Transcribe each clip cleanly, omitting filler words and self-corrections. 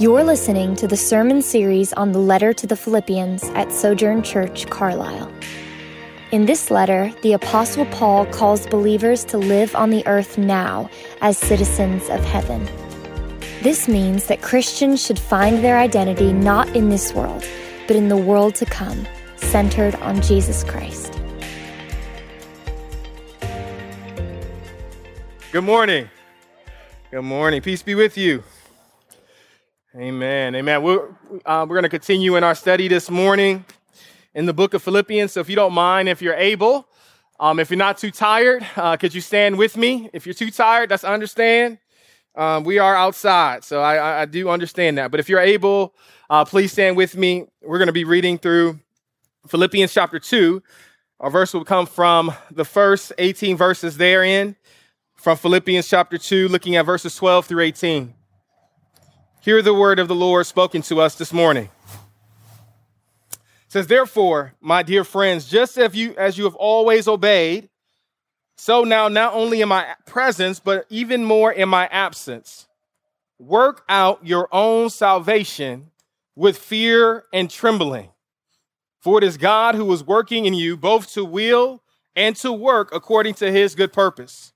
You're listening to the sermon series on the letter to the Philippians at Sojourn Church, Carlisle. In this letter, the Apostle Paul calls believers to live on the earth now as citizens of heaven. This means that Christians should find their identity not in this world, but in the world to come, centered on Jesus Christ. Good morning. Good morning. Peace be with you. Amen. Amen. We're going to continue in our study this morning in the book of Philippians. So if you don't mind, if you're able, if you're not too tired, could you stand with me? If you're too tired, that's I understand. We are outside, so I do understand that. But if you're able, please stand with me. We're going to be reading through Philippians chapter 2. Our verse will come from the first 18 verses therein, from Philippians chapter 2, looking at verses 12 through 18. Hear the word of the Lord spoken to us this morning. It says, therefore, my dear friends, just as you have always obeyed, so now not only in my presence, but even more in my absence, work out your own salvation with fear and trembling. For it is God who is working in you both to will and to work according to his good purpose.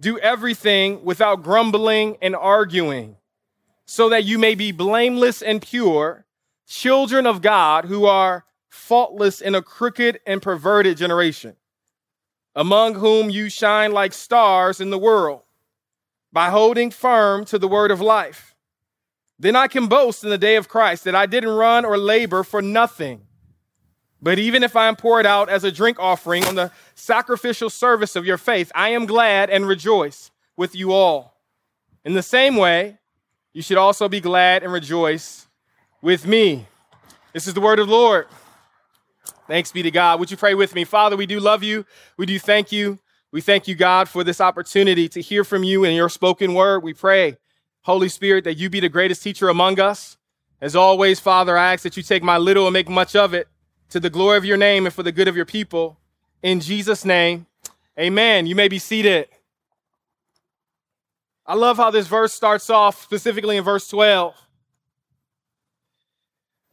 Do everything without grumbling and arguing, so that you may be blameless and pure, children of God who are faultless in a crooked and perverted generation, among whom you shine like stars in the world by holding firm to the word of life. Then I can boast in the day of Christ that I didn't run or labor for nothing. But even if I am poured out as a drink offering on the sacrificial service of your faith, I am glad and rejoice with you all. In the same way, you should also be glad and rejoice with me. This is the word of the Lord. Thanks be to God. Would you pray with me? Father, we do love you. We do thank you. We thank you, God, for this opportunity to hear from you and your spoken word. We pray, Holy Spirit, that you be the greatest teacher among us. As always, Father, I ask that you take my little and make much of it to the glory of your name and for the good of your people. In Jesus' name, amen. You may be seated. I love how this verse starts off, specifically in verse 12.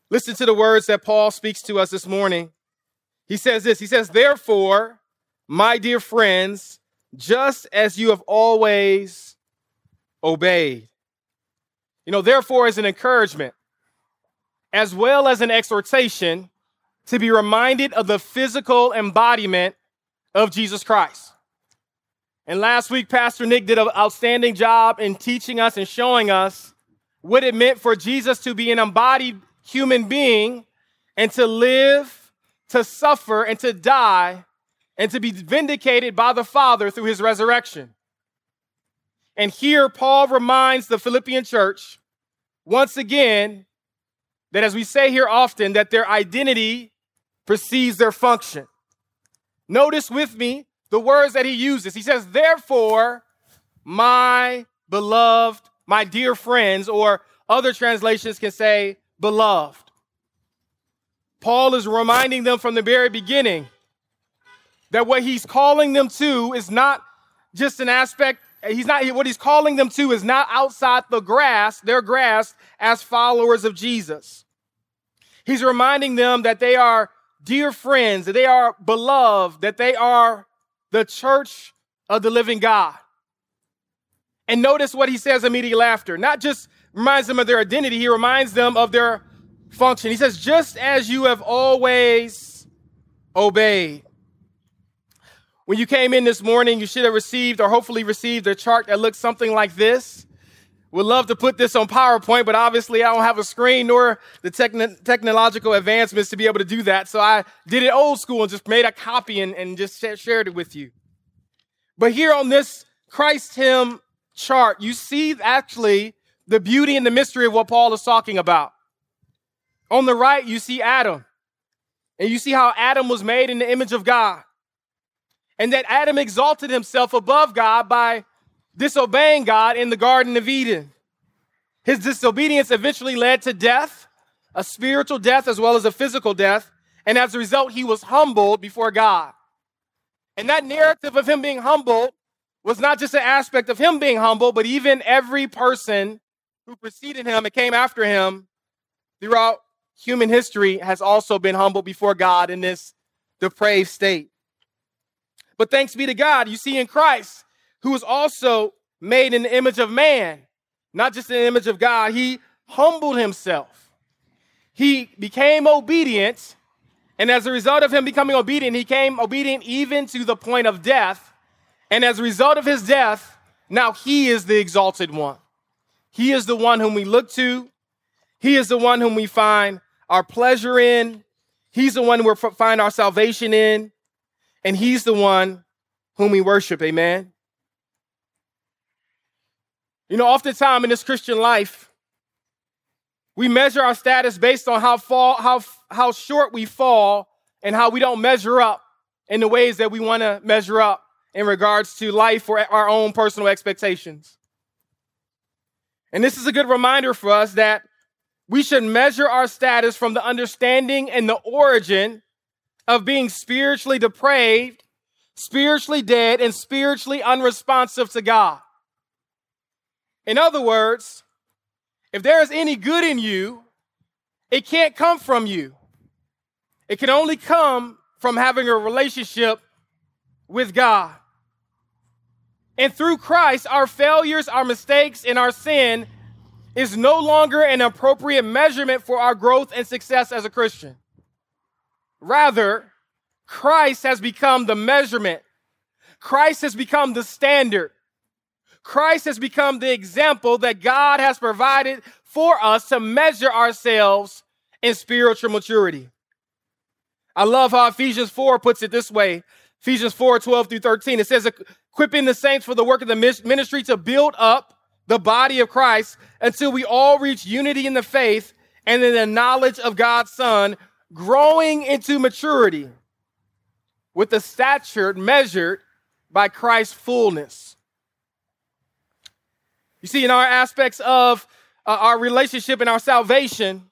Listen to the words that Paul speaks to us this morning. He says this, he says, therefore, my dear friends, just as you have always obeyed. You know, therefore is an encouragement, as well as an exhortation to be reminded of the physical embodiment of Jesus Christ. And last week, Pastor Nick did an outstanding job in teaching us and showing us what it meant for Jesus to be an embodied human being and to live, to suffer, and to die, and to be vindicated by the Father through his resurrection. And here, Paul reminds the Philippian church once again that, as we say here often, that their identity precedes their function. Notice with me the words that he uses. He says, therefore, my beloved, my dear friends, or other translations can say beloved. Paul is reminding them from the very beginning that what he's calling them to is not just an aspect. What he's calling them to is not outside their grasp as followers of Jesus. He's reminding them that they are dear friends, that they are beloved, that they are the church of the living God. And notice what he says immediately after. Not just reminds them of their identity, he reminds them of their function. He says, just as you have always obeyed. When you came in this morning, you should have received or hopefully received a chart that looks something like this. Would love to put this on PowerPoint, but obviously I don't have a screen nor the technological advancements to be able to do that. So I did it old school and just made a copy and just shared it with you. But here on this Christ hymn chart, you see actually the beauty and the mystery of what Paul is talking about. On the right, you see Adam. And you see how Adam was made in the image of God. And that Adam exalted himself above God by disobeying God in the Garden of Eden. His disobedience eventually led to death, a spiritual death as well as a physical death. And as a result, he was humbled before God. And that narrative of him being humbled was not just an aspect of him being humble, but even every person who preceded him and came after him throughout human history has also been humble before God in this depraved state. But thanks be to God, you see in Christ, who was also made in the image of man, not just in the image of God, he humbled himself. He became obedient, and as a result of him becoming obedient, he came obedient even to the point of death. And as a result of his death, now he is the exalted one. He is the one whom we look to. He is the one whom we find our pleasure in. He's the one we find our salvation in. And he's the one whom we worship. Amen. You know, oftentimes in this Christian life, we measure our status based on how short we fall and how we don't measure up in the ways that we want to measure up in regards to life or our own personal expectations. And this is a good reminder for us that we should measure our status from the understanding and the origin of being spiritually depraved, spiritually dead, and spiritually unresponsive to God. In other words, if there is any good in you, it can't come from you. It can only come from having a relationship with God. And through Christ, our failures, our mistakes, and our sin is no longer an appropriate measurement for our growth and success as a Christian. Rather, Christ has become the measurement. Christ has become the standard. Christ has become the example that God has provided for us to measure ourselves in spiritual maturity. I love how Ephesians 4 puts it this way. Ephesians 4, 12 through 13. It says, equipping the saints for the work of the ministry to build up the body of Christ until we all reach unity in the faith and in the knowledge of God's Son, growing into maturity with the stature measured by Christ's fullness. You see, in our aspects of our relationship and our salvation,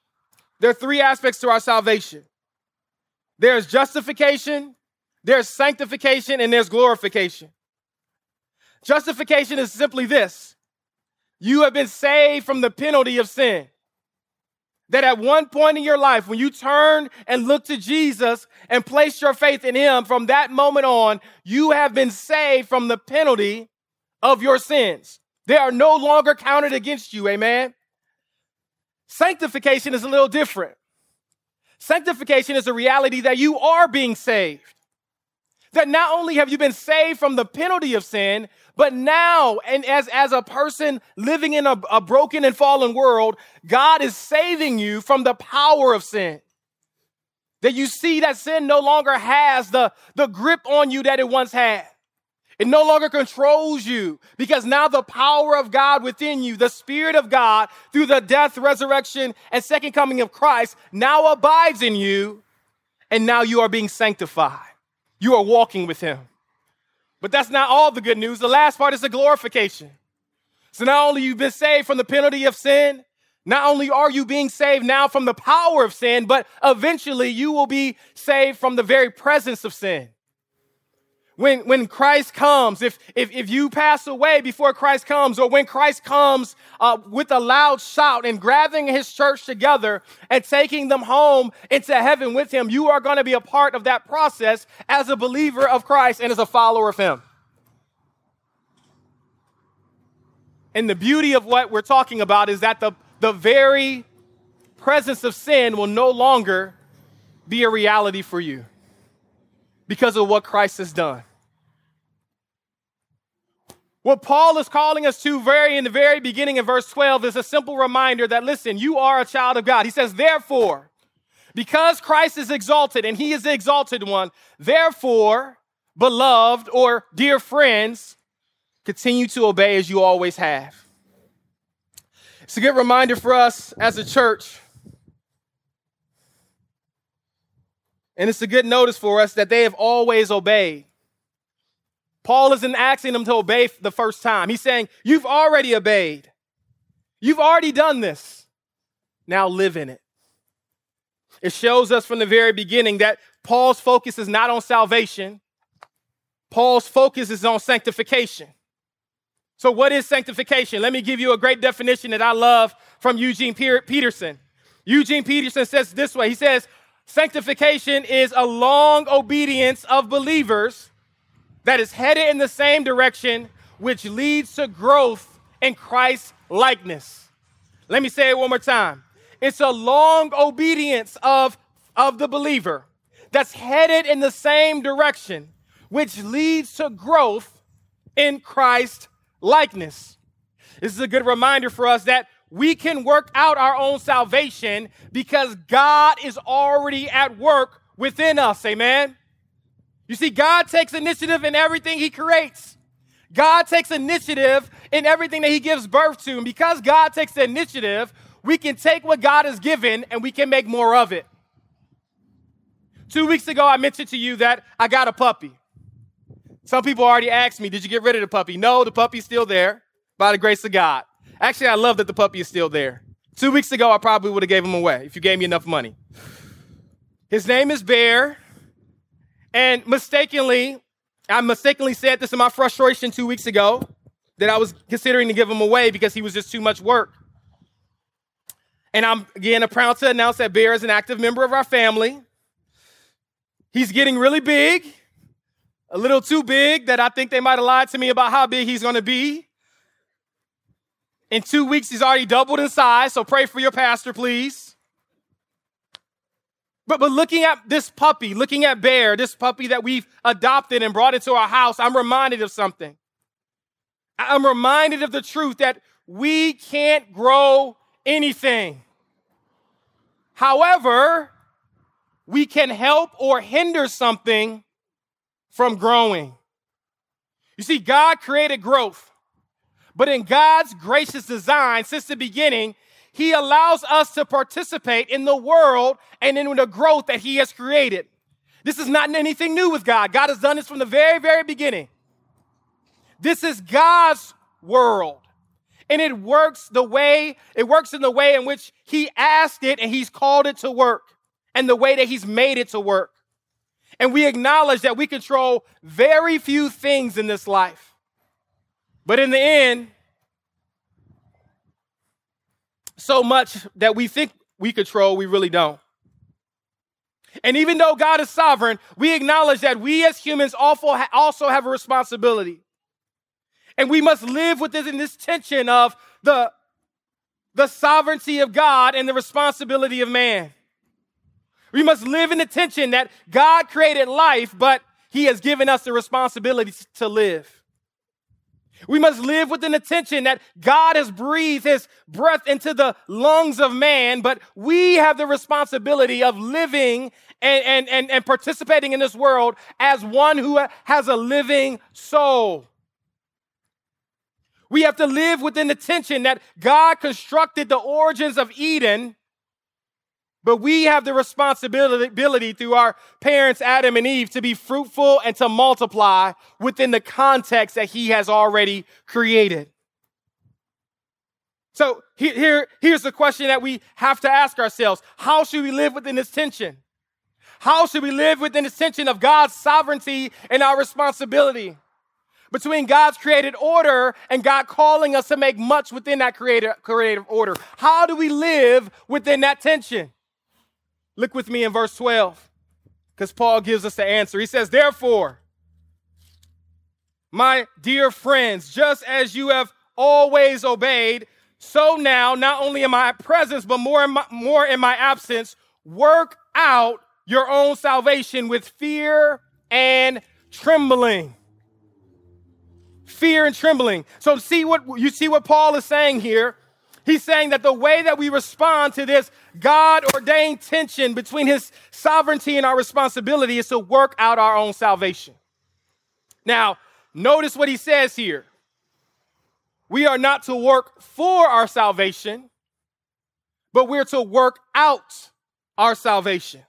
there are three aspects to our salvation. There's justification, there's sanctification, and there's glorification. Justification is simply this. You have been saved from the penalty of sin. That at one point in your life, when you turned and looked to Jesus and placed your faith in him, from that moment on, you have been saved from the penalty of your sins. They are no longer counted against you, amen? Sanctification is a little different. Sanctification is a reality that you are being saved. That not only have you been saved from the penalty of sin, but now, and as a person living in a broken and fallen world, God is saving you from the power of sin. That you see that sin no longer has the grip on you that it once had. It no longer controls you because now the power of God within you, the Spirit of God through the death, resurrection, and second coming of Christ now abides in you, and now you are being sanctified. You are walking with him. But that's not all the good news. The last part is the glorification. So not only you've been saved from the penalty of sin, not only are you being saved now from the power of sin, but eventually you will be saved from the very presence of sin. When Christ comes, if you pass away before Christ comes, or when Christ comes with a loud shout and grabbing his church together and taking them home into heaven with him, you are going to be a part of that process as a believer of Christ and as a follower of him. And the beauty of what we're talking about is that the very presence of sin will no longer be a reality for you, because of what Christ has done. What Paul is calling us to in the very beginning in verse 12 is a simple reminder that, listen, you are a child of God. He says, therefore, because Christ is exalted and he is the exalted one, therefore, beloved or dear friends, continue to obey as you always have. It's a good reminder for us as a church. And it's a good notice for us that they have always obeyed. Paul isn't asking them to obey the first time. He's saying, you've already obeyed. You've already done this. Now live in it. It shows us from the very beginning that Paul's focus is not on salvation. Paul's focus is on sanctification. So what is sanctification? Let me give you a great definition that I love from Eugene Peterson. Eugene Peterson says this way. He says, sanctification is a long obedience of believers that is headed in the same direction, which leads to growth in Christ's likeness. Let me say it one more time. It's a long obedience of the believer that's headed in the same direction, which leads to growth in Christ's likeness. This is a good reminder for us that we can work out our own salvation because God is already at work within us. Amen. You see, God takes initiative in everything he creates. God takes initiative in everything that he gives birth to. And because God takes the initiative, we can take what God has given and we can make more of it. 2 weeks ago, I mentioned to you that I got a puppy. Some people already asked me, did you get rid of the puppy? No, the puppy's still there by the grace of God. Actually, I love that the puppy is still there. 2 weeks ago, I probably would have gave him away if you gave me enough money. His name is Bear. And I mistakenly said this in my frustration 2 weeks ago that I was considering to give him away because he was just too much work. And I'm, again, proud to announce that Bear is an active member of our family. He's getting really big, a little too big that I think they might have lied to me about how big he's going to be. In 2 weeks, he's already doubled in size, so pray for your pastor, please. But looking at this puppy, looking at Bear, this puppy that we've adopted and brought into our house, I'm reminded of something. I'm reminded of the truth that we can't grow anything. However, we can help or hinder something from growing. You see, God created growth, but in God's gracious design, since the beginning, he allows us to participate in the world and in the growth that he has created. This is not anything new with God. God has done this from the very, very beginning. This is God's world, and it works in the way in which he asked it and he's called it to work, and the way that he's made it to work. And we acknowledge that we control very few things in this life. But in the end, so much that we think we control, we really don't. And even though God is sovereign, we acknowledge that we as humans also have a responsibility. And we must live within this tension of the sovereignty of God and the responsibility of man. We must live in the tension that God created life, but he has given us the responsibility to live. We must live within the tension that God has breathed his breath into the lungs of man, but we have the responsibility of living and participating in this world as one who has a living soul. We have to live within the tension that God constructed the origins of Eden, but we have the responsibility through our parents, Adam and Eve, to be fruitful and to multiply within the context that he has already created. So here's the question that we have to ask ourselves. How should we live within this tension? How should we live within this tension of God's sovereignty and our responsibility? Between God's created order and God calling us to make much within that creative order. How do we live within that tension? Look with me in verse 12, because Paul gives us the answer. He says, therefore, my dear friends, just as you have always obeyed, so now, not only in my presence, but more in my absence, work out your own salvation with fear and trembling. Fear and trembling. So you see what Paul is saying here. He's saying that the way that we respond to this God-ordained tension between his sovereignty and our responsibility is to work out our own salvation. Now, notice what he says here. We are not to work for our salvation, but we're to work out our salvation.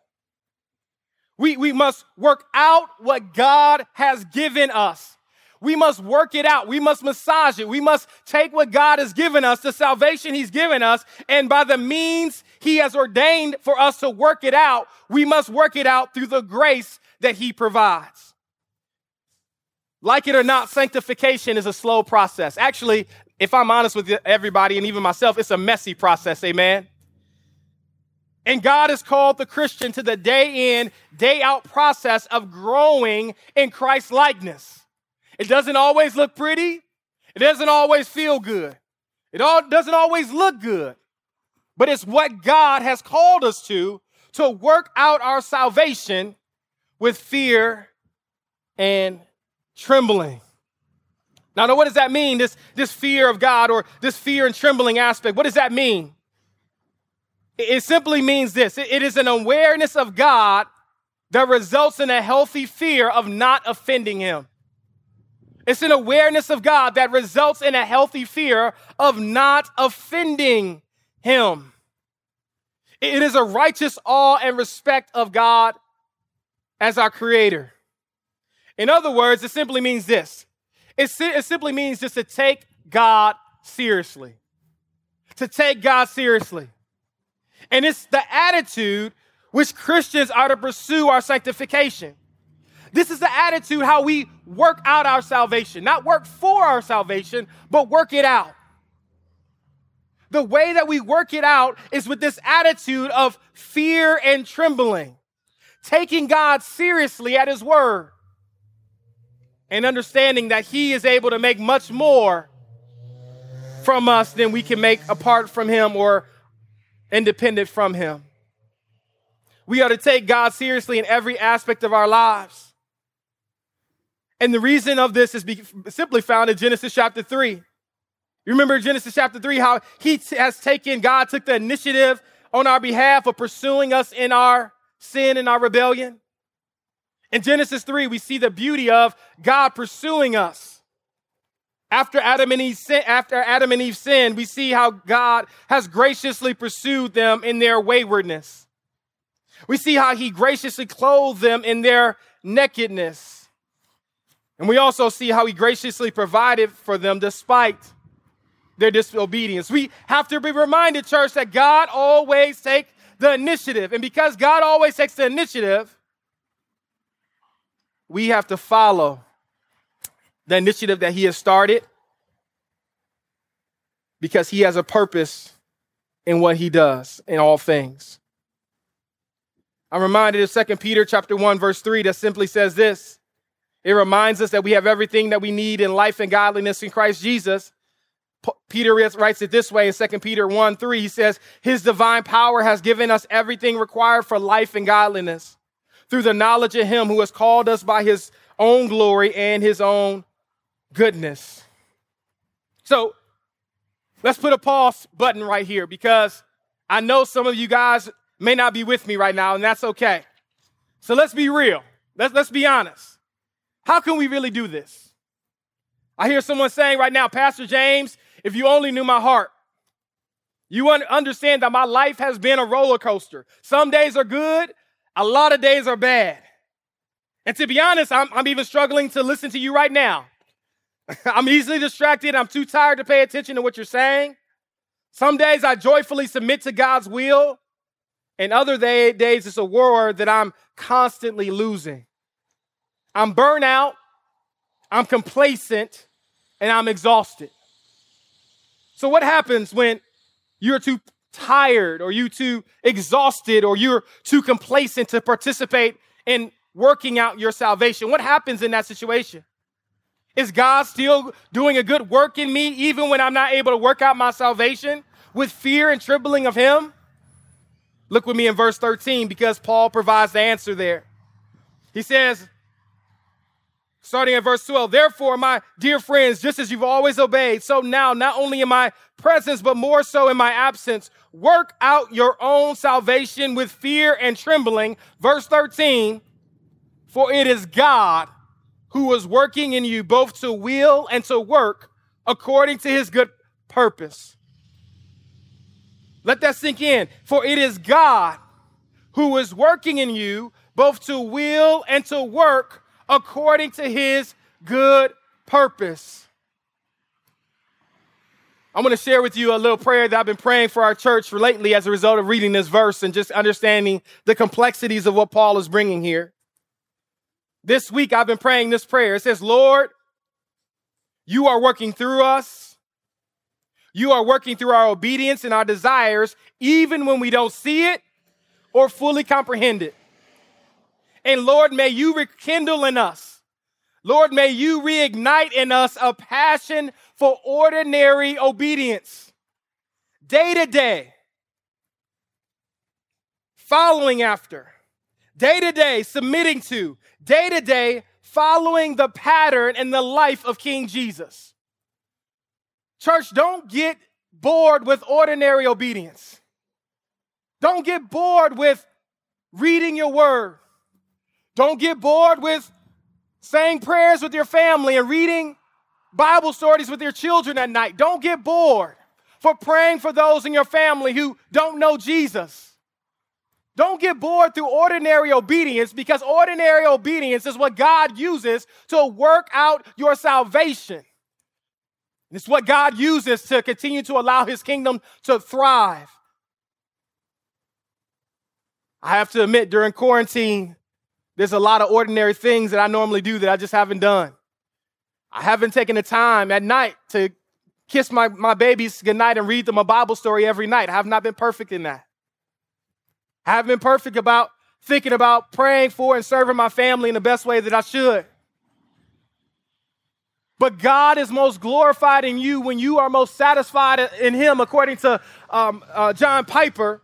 We must work out what God has given us. We must work it out. We must massage it. We must take what God has given us, the salvation he's given us, and by the means he has ordained for us to work it out, we must work it out through the grace that he provides. Like it or not, sanctification is a slow process. Actually, if I'm honest with everybody and even myself, it's a messy process, amen? And God has called the Christian to the day in, day out process of growing in Christ's likeness. It doesn't always look pretty. It doesn't always feel good. It doesn't always look good. But it's what God has called us to work out our salvation with fear and trembling. Now, what does that mean, this fear of God or this fear and trembling aspect? What does that mean? It simply means this. It is an awareness of God that results in a healthy fear of not offending him. It's an awareness of God that results in a healthy fear of not offending him. It is a righteous awe and respect of God as our creator. In other words, it simply means this. It simply means just to take God seriously. To take God seriously. And it's the attitude which Christians are to pursue our sanctification. This is the attitude how we work out our salvation. Not work for our salvation, but work it out. The way that we work it out is with this attitude of fear and trembling, taking God seriously at his word, and understanding that he is able to make much more from us than we can make apart from him or independent from him. We are to take God seriously in every aspect of our lives. And the reason of this is simply found in Genesis chapter 3. You remember Genesis chapter 3, how he God took the initiative on our behalf of pursuing us in our sin and our rebellion. In Genesis 3, we see the beauty of God pursuing us. After Adam and Eve sinned, we see how God has graciously pursued them in their waywardness. We see how he graciously clothed them in their nakedness. And we also see how he graciously provided for them despite their disobedience. We have to be reminded, church, that God always takes the initiative. And because God always takes the initiative, we have to follow the initiative that he has started because he has a purpose in what he does in all things. I'm reminded of 2 Peter chapter 1, verse 3 that simply says this. It reminds us that we have everything that we need in life and godliness in Christ Jesus. Peter writes it this way in 2 Peter 1, 3. He says, his divine power has given us everything required for life and godliness through the knowledge of him who has called us by his own glory and his own goodness. So let's put a pause button right here because I know some of you guys may not be with me right now, and that's okay. So let's be real. Let's be honest. How can we really do this? I hear someone saying right now, Pastor James, if you only knew my heart, you understand that my life has been a roller coaster. Some days are good. A lot of days are bad. And to be honest, I'm even struggling to listen to you right now. I'm easily distracted. I'm too tired to pay attention to what you're saying. Some days I joyfully submit to God's will. And other days, it's a war that I'm constantly losing. I'm burnt out, I'm complacent, and I'm exhausted. So what happens when you're too tired or you're too exhausted or you're too complacent to participate in working out your salvation? What happens in that situation? Is God still doing a good work in me even when I'm not able to work out my salvation with fear and trembling of him? Look with me in verse 13, because Paul provides the answer there. He says, starting at verse 12, therefore, my dear friends, just as you've always obeyed, so now, not only in my presence, but more so in my absence, work out your own salvation with fear and trembling. Verse 13, for it is God who is working in you both to will and to work according to his good purpose. Let that sink in. For it is God who is working in you both to will and to work according to his good purpose. I'm going to share with you a little prayer that I've been praying for our church lately as a result of reading this verse and just understanding the complexities of what Paul is bringing here. This week I've been praying this prayer. It says, Lord, you are working through us. You are working through our obedience and our desires, even when we don't see it or fully comprehend it. And Lord, may you rekindle in us. Lord, may you reignite in us a passion for ordinary obedience, day to day, following after, day to day, submitting to day, following the pattern and the life of King Jesus. Church, don't get bored with ordinary obedience. Don't get bored with reading your word. Don't get bored with saying prayers with your family and reading Bible stories with your children at night. Don't get bored for praying for those in your family who don't know Jesus. Don't get bored through ordinary obedience, because ordinary obedience is what God uses to work out your salvation. And it's what God uses to continue to allow his kingdom to thrive. I have to admit, during quarantine, there's a lot of ordinary things that I normally do that I just haven't done. I haven't taken the time at night to kiss my babies goodnight and read them a Bible story every night. I have not been perfect in that. I haven't been perfect about thinking about praying for and serving my family in the best way that I should. But God is most glorified in you when you are most satisfied in him, according to John Piper.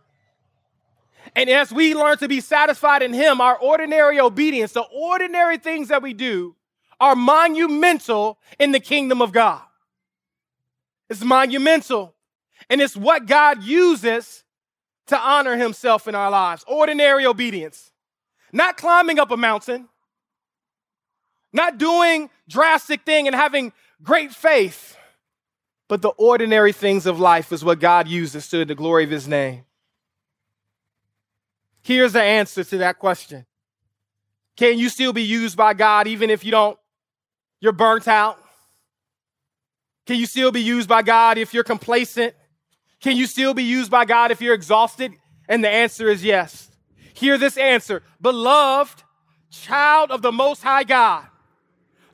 And as we learn to be satisfied in him, our ordinary obedience, the ordinary things that we do, are monumental in the kingdom of God. It's monumental. And it's what God uses to honor himself in our lives. Ordinary obedience. Not climbing up a mountain. Not doing drastic thing and having great faith. But the ordinary things of life is what God uses to the glory of his name. Here's the answer to that question. Can you still be used by God even if you're burnt out? Can you still be used by God if you're complacent? Can you still be used by God if you're exhausted? And the answer is yes. Hear this answer. Beloved child of the Most High God,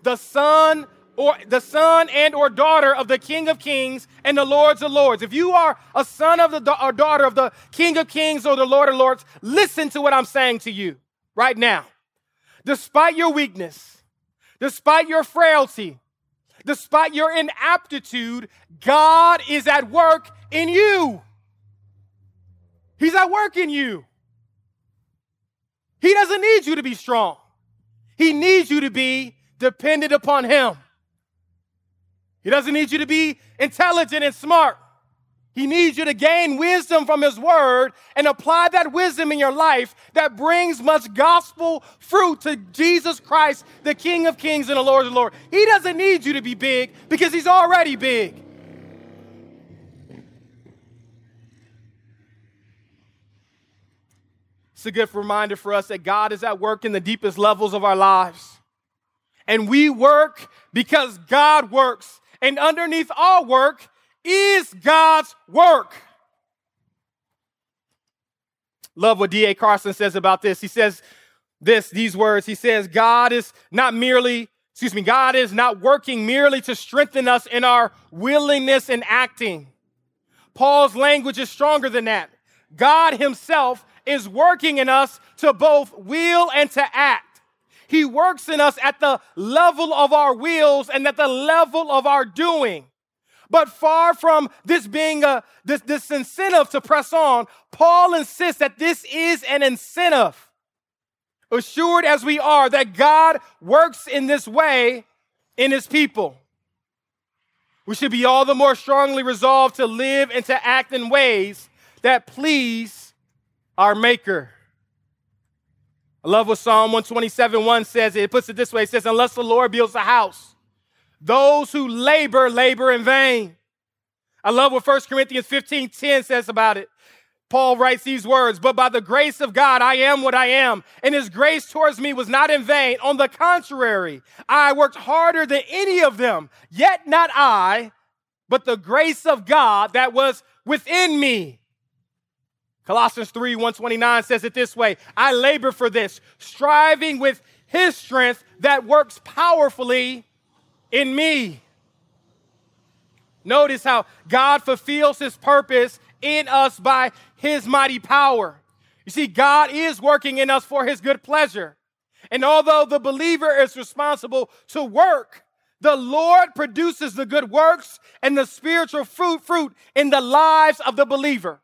the son and or daughter of the King of Kings and the Lords of Lords. If you are a son of or daughter of the King of Kings or the Lord of Lords, listen to what I'm saying to you right now. Despite your weakness, despite your frailty, despite your inaptitude, God is at work in you. He's at work in you. He doesn't need you to be strong. He needs you to be dependent upon him. He doesn't need you to be intelligent and smart. He needs you to gain wisdom from his word and apply that wisdom in your life that brings much gospel fruit to Jesus Christ, the King of Kings and the Lord of Lords. He doesn't need you to be big because he's already big. It's a good reminder for us that God is at work in the deepest levels of our lives. And we work because God works. And underneath our work is God's work. Love what D.A. Carson says about this. He says these words. He says, God is not working merely to strengthen us in our willingness and acting. Paul's language is stronger than that. God himself is working in us to both will and to act. He works in us at the level of our wills and at the level of our doing. But far from this being this incentive to press on, Paul insists that this is an incentive. Assured as we are that God works in this way in his people, we should be all the more strongly resolved to live and to act in ways that please our Maker. I love what Psalm 127:1 says. It puts it this way. It says, unless the Lord builds a house, those who labor, labor in vain. I love what 1 Corinthians 15:10 says about it. Paul writes these words, but by the grace of God, I am what I am. And his grace towards me was not in vain. On the contrary, I worked harder than any of them. Yet not I, but the grace of God that was within me. Colossians 3:129 says it this way. I labor for this, striving with His strength that works powerfully in me. Notice how God fulfills his purpose in us by his mighty power. You see, God is working in us for his good pleasure. And although the believer is responsible to work, the Lord produces the good works and the spiritual fruit in the lives of the believer.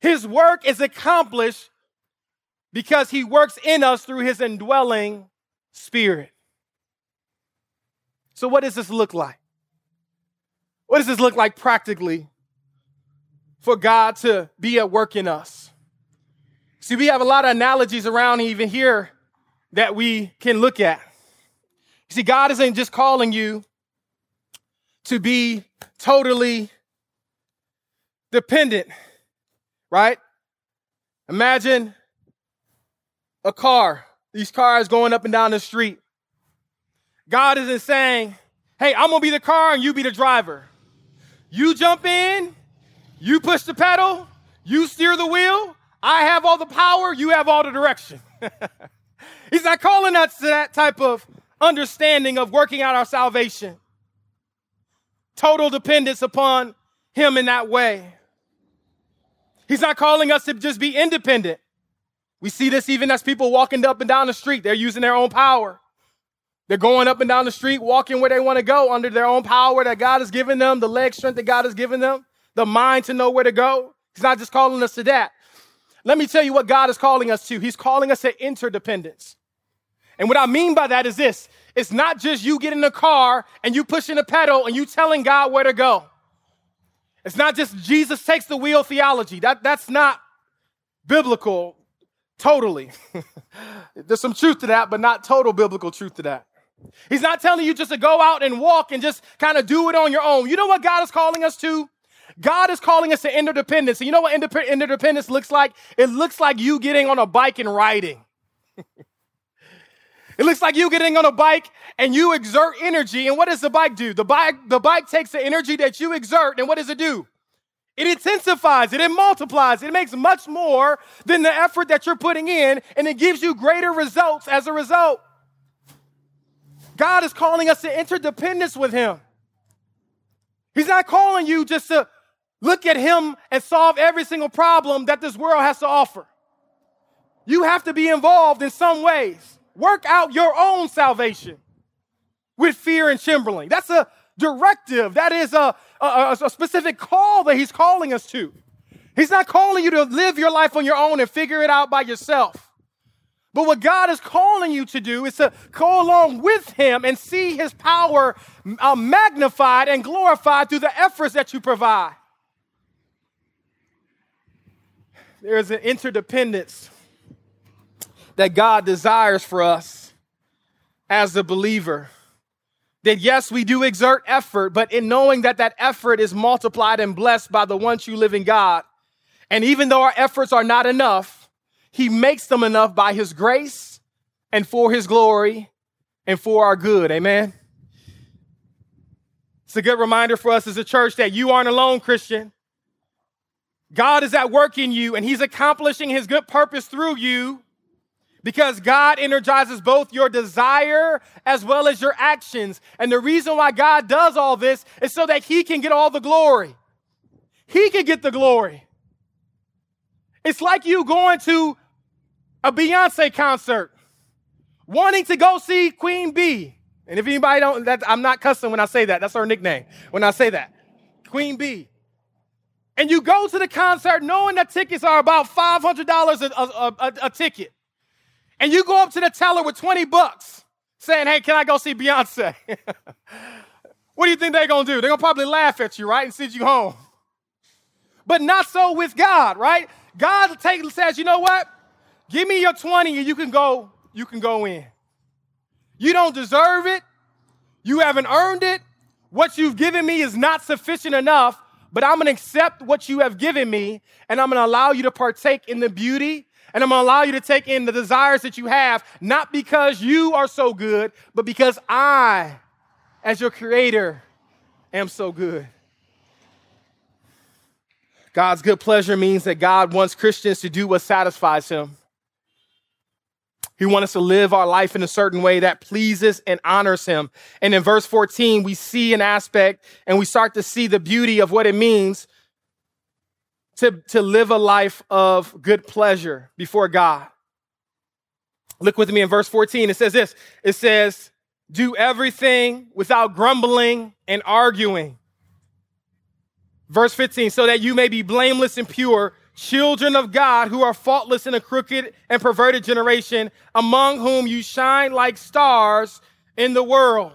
His work is accomplished because he works in us through his indwelling spirit. So what does this look like? What does this look like practically for God to be at work in us? See, we have a lot of analogies around even here that we can look at. You see, God isn't just calling you to be totally dependent, right? Imagine a car, these cars going up and down the street. God isn't saying, hey, I'm going to be the car and you be the driver. You jump in, you push the pedal, you steer the wheel. I have all the power, you have all the direction. He's not calling us to that type of understanding of working out our salvation. Total dependence upon him in that way. He's not calling us to just be independent. We see this even as people walking up and down the street. They're using their own power. They're going up and down the street, walking where they want to go under their own power that God has given them, the leg strength that God has given them, the mind to know where to go. He's not just calling us to that. Let me tell you what God is calling us to. He's calling us to interdependence. And what I mean by that is this. It's not just you getting in a car and you pushing a pedal and you telling God where to go. It's not just Jesus takes the wheel theology. That's not biblical totally. There's some truth to that, but not total biblical truth to that. He's not telling you just to go out and walk and just kind of do it on your own. You know what God is calling us to? God is calling us to interdependence. And you know what interdependence looks like? It looks like you getting on a bike and riding. It looks like you getting on a bike and you exert energy. And what does the bike do? The bike takes the energy that you exert, and what does it do? It intensifies it multiplies it. It makes much more than the effort that you're putting in, and it gives you greater results as a result. God is calling us to interdependence with him. He's not calling you just to look at him and solve every single problem that this world has to offer. You have to be involved in some ways. Work out your own salvation with fear and trembling. That's a directive. That is a specific call that he's calling us to. He's not calling you to live your life on your own and figure it out by yourself. But what God is calling you to do is to go along with him and see his power magnified and glorified through the efforts that you provide. There is an interdependence that God desires for us as the believer. That yes, we do exert effort, but in knowing that that effort is multiplied and blessed by the one true living God. And even though our efforts are not enough, he makes them enough by his grace and for his glory and for our good. Amen. It's a good reminder for us as a church that you aren't alone, Christian. God is at work in you, and he's accomplishing his good purpose through you because God energizes both your desire as well as your actions. And the reason why God does all this is so that he can get all the glory. He can get the glory. It's like you going to a Beyoncé concert, wanting to go see Queen Bee. And if anybody don't, I'm not cussing when I say that. That's her nickname when I say that. Queen Bee. And you go to the concert knowing that tickets are about $500 a ticket. And you go up to the teller with $20 saying, hey, can I go see Beyoncé? What do you think they're going to do? They're going to probably laugh at you, right, and send you home. But not so with God, right? God says, you know what? Give me your 20 and you can go in. You don't deserve it. You haven't earned it. What you've given me is not sufficient enough, but I'm going to accept what you have given me, and I'm going to allow you to partake in the beauty, and I'm going to allow you to take in the desires that you have, not because you are so good, but because I, as your creator, am so good. God's good pleasure means that God wants Christians to do what satisfies him. He wants us to live our life in a certain way that pleases and honors him. And in verse 14, we see an aspect and we start to see the beauty of what it means to live a life of good pleasure before God. Look with me in verse 14. It says this. It says, do everything without grumbling and arguing. Verse 15, so that you may be blameless and pure, children of God who are faultless in a crooked and perverted generation, among whom you shine like stars in the world.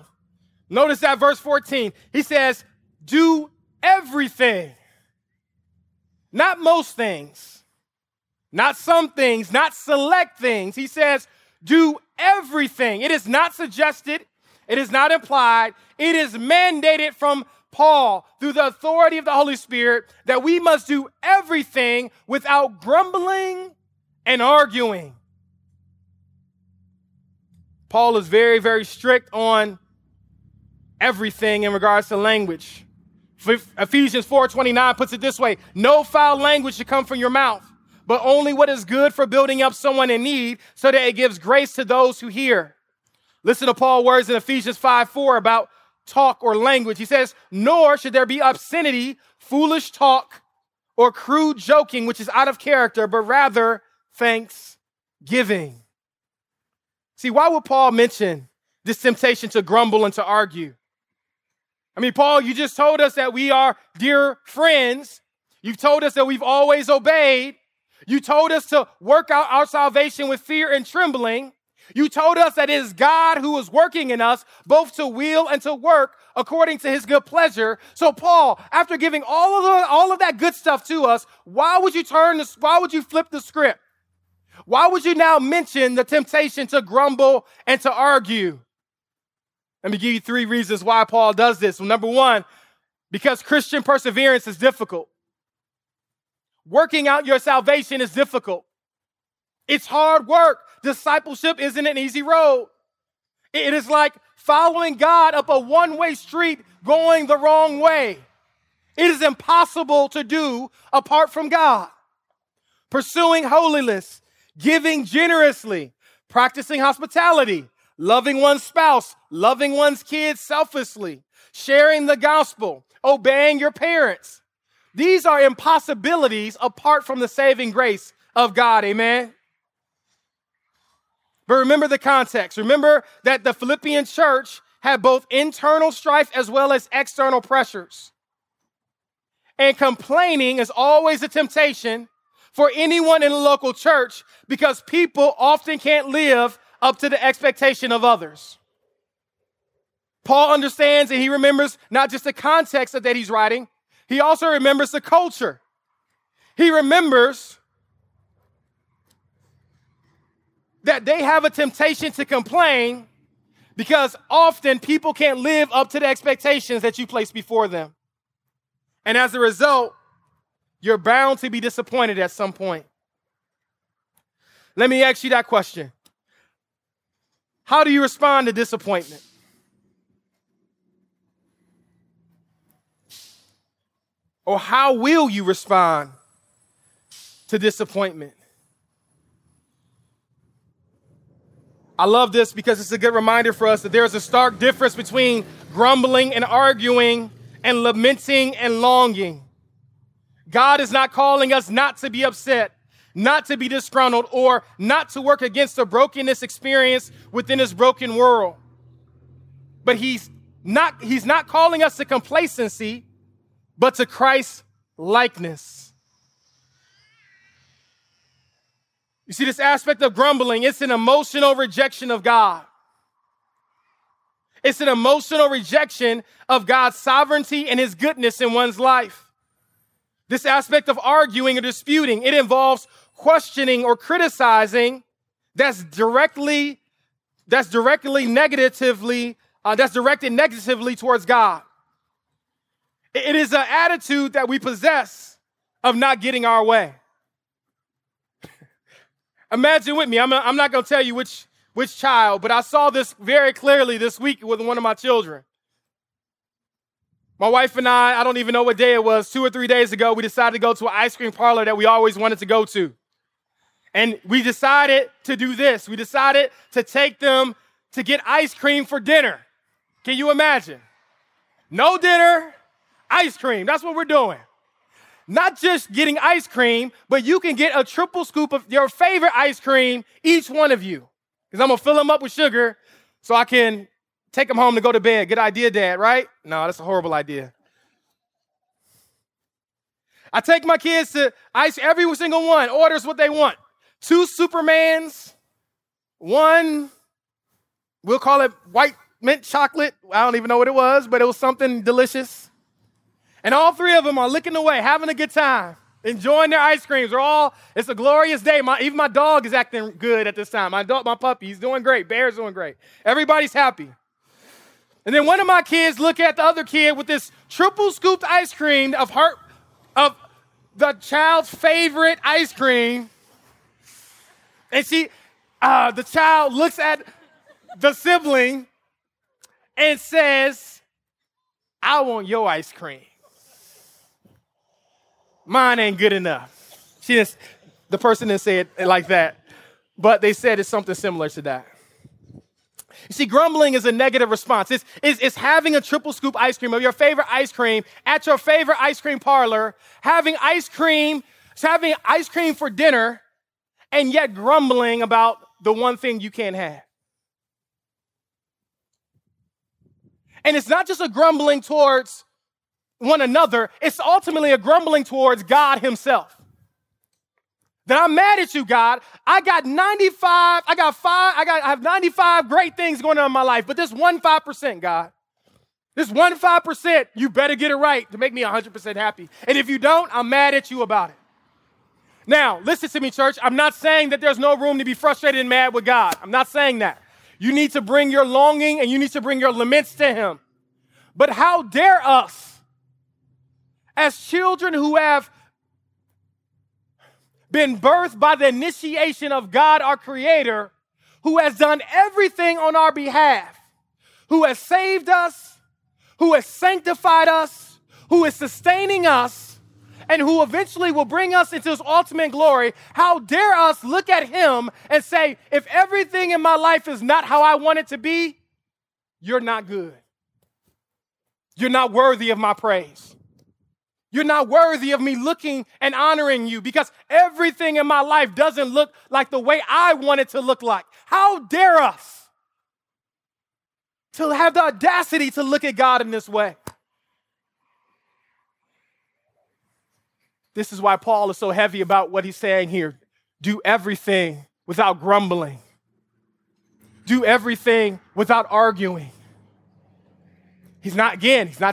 Notice that verse 14. He says, do everything. Not most things, not some things, not select things. He says, do everything. It is not suggested. It is not implied. It is mandated from Paul through the authority of the Holy Spirit that we must do everything without grumbling and arguing. Paul is very, very strict on everything in regards to language. Ephesians 4:29 puts it this way. No foul language should come from your mouth, but only what is good for building up someone in need so that it gives grace to those who hear. Listen to Paul's words in Ephesians 5:4 about talk or language. He says, nor should there be obscenity, foolish talk, or crude joking, which is out of character, but rather thanksgiving. See, why would Paul mention this temptation to grumble and to argue? I mean, Paul, you just told us that we are dear friends. You've told us that we've always obeyed. You told us to work out our salvation with fear and trembling. You told us that it is God who is working in us, both to will and to work according to his good pleasure. So Paul, after giving all of that good stuff to us, why would you flip the script? Why would you now mention the temptation to grumble and to argue? Let me give you three reasons why Paul does this. Well, number one, because Christian perseverance is difficult. Working out your salvation is difficult. It's hard work. Discipleship isn't an easy road. It is like following God up a one-way street going the wrong way. It is impossible to do apart from God. Pursuing holiness, giving generously, practicing hospitality, loving one's spouse, loving one's kids selflessly, sharing the gospel, obeying your parents. These are impossibilities apart from the saving grace of God, amen? But remember the context. Remember that the Philippian church had both internal strife as well as external pressures. And complaining is always a temptation for anyone in the local church because people often can't live up to the expectation of others. Paul understands and he remembers not just the context that he's writing, he also remembers the culture. He remembers that they have a temptation to complain because often people can't live up to the expectations that you place before them. And as a result, you're bound to be disappointed at some point. Let me ask you that question. How do you respond to disappointment? Or how will you respond to disappointment? I love this because it's a good reminder for us that there's a stark difference between grumbling and arguing and lamenting and longing. God is not calling us not to be upset, not to be disgruntled, or not to work against the brokenness experience within this broken world. But he's not calling us to complacency, but to Christ's likeness. You see, this aspect of grumbling, it's an emotional rejection of God. It's an emotional rejection of God's sovereignty and his goodness in one's life. This aspect of arguing or disputing, it involves questioning or criticizing that's directed negatively towards God. It is an attitude that we possess of not getting our way. Imagine with me, I'm not going to tell you which child, but I saw this very clearly this week with one of my children. My wife and I don't even know what day it was, 2 or 3 days ago, we decided to go to an ice cream parlor that we always wanted to go to. And we decided to do this. We decided to take them to get ice cream for dinner. Can you imagine? No dinner, ice cream. That's what we're doing. Not just getting ice cream, but you can get a triple scoop of your favorite ice cream, each one of you. Because I'm going to fill them up with sugar so I can take them home to go to bed. Good idea, Dad, right? No, that's a horrible idea. I take my kids to ice, every single one orders what they want. 2 Supermans, 1, we'll call it white mint chocolate. I don't even know what it was, but it was something delicious. And all 3 of them are looking away, having a good time, enjoying their ice creams. It's a glorious day. Even my dog is acting good at this time. My puppy, he's doing great. Bear's doing great. Everybody's happy. And then one of my kids look at the other kid with this triple scooped ice cream of the child's favorite ice cream. And the child looks at the sibling and says, I want your ice cream. Mine ain't good enough. The person didn't say it like that, but they said it's something similar to that. You see, grumbling is a negative response. It's having a triple scoop ice cream of your favorite ice cream at your favorite ice cream parlor, having ice cream for dinner, and yet grumbling about the one thing you can't have. And it's not just a grumbling towards one another. It's ultimately a grumbling towards God himself. That I'm mad at you, God. I have 95 great things going on in my life, but this 1.5%, God. This 1.5%, you better get it right to make me 100% happy. And if you don't, I'm mad at you about it. Now, listen to me, church. I'm not saying that there's no room to be frustrated and mad with God. I'm not saying that. You need to bring your longing and you need to bring your laments to him. But how dare us, as children who have been birthed by the initiation of God, our Creator, who has done everything on our behalf, who has saved us, who has sanctified us, who is sustaining us, and who eventually will bring us into his ultimate glory. How dare us look at him and say, if everything in my life is not how I want it to be, you're not good. You're not worthy of my praise. You're not worthy of me looking and honoring you because everything in my life doesn't look like the way I want it to look like. How dare us to have the audacity to look at God in this way? This is why Paul is so heavy about what he's saying here. Do everything without grumbling. Do everything without arguing. He's not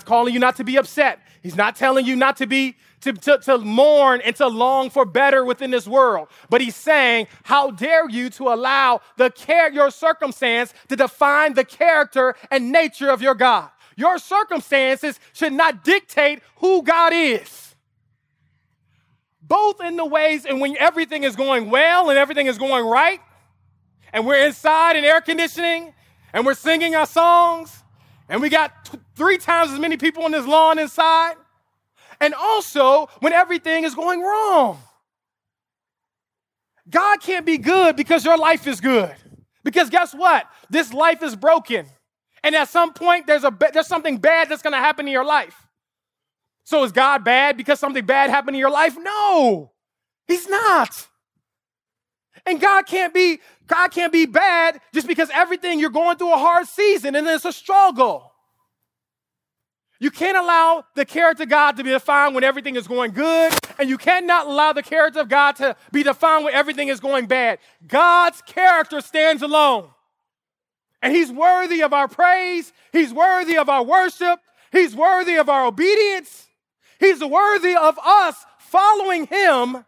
calling you not to be upset. He's not telling you not to be, to mourn and to long for better within this world. But he's saying, how dare you to allow your circumstance to define the character and nature of your God. Your circumstances should not dictate who God is. Both in the ways and when everything is going well and everything is going right, and we're inside in air conditioning and we're singing our songs and we got 3 times as many people on this lawn inside, and also when everything is going wrong. God can't be good because your life is good. Because guess what? This life is broken. And at some point, there's something bad that's going to happen in your life. So is God bad because something bad happened in your life? No, he's not. And God can't be bad just because everything you're going through a hard season and it's a struggle. You can't allow the character of God to be defined when everything is going good, and you cannot allow the character of God to be defined when everything is going bad. God's character stands alone, and he's worthy of our praise. He's worthy of our worship. He's worthy of our obedience. He's worthy of us following him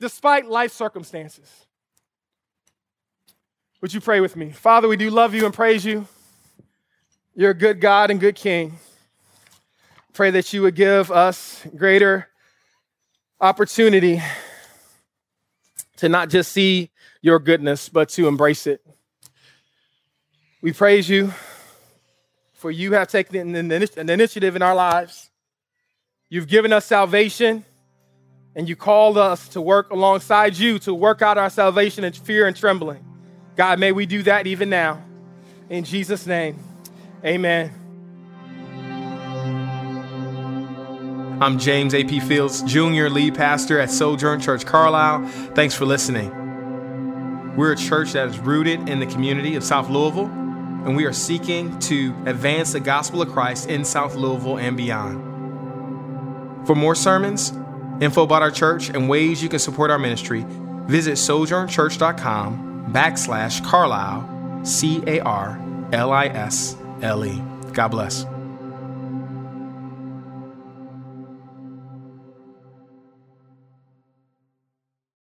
despite life circumstances. Would you pray with me? Father, we do love you and praise you. You're a good God and good King. Pray that you would give us greater opportunity to not just see your goodness, but to embrace it. We praise you, for you have taken an initiative in our lives. You've given us salvation. and you called us to work alongside you to work out our salvation in fear and trembling. God, may we do that even now. In Jesus' name, amen. I'm James A.P. Fields, Jr., lead pastor at Sojourn Church, Carlisle. Thanks for listening. We're a church that is rooted in the community of South Louisville, and we are seeking to advance the gospel of Christ in South Louisville and beyond. For more sermons, info about our church, and ways you can support our ministry, visit sojournchurch.com/Carlisle, CARLISLE. God bless.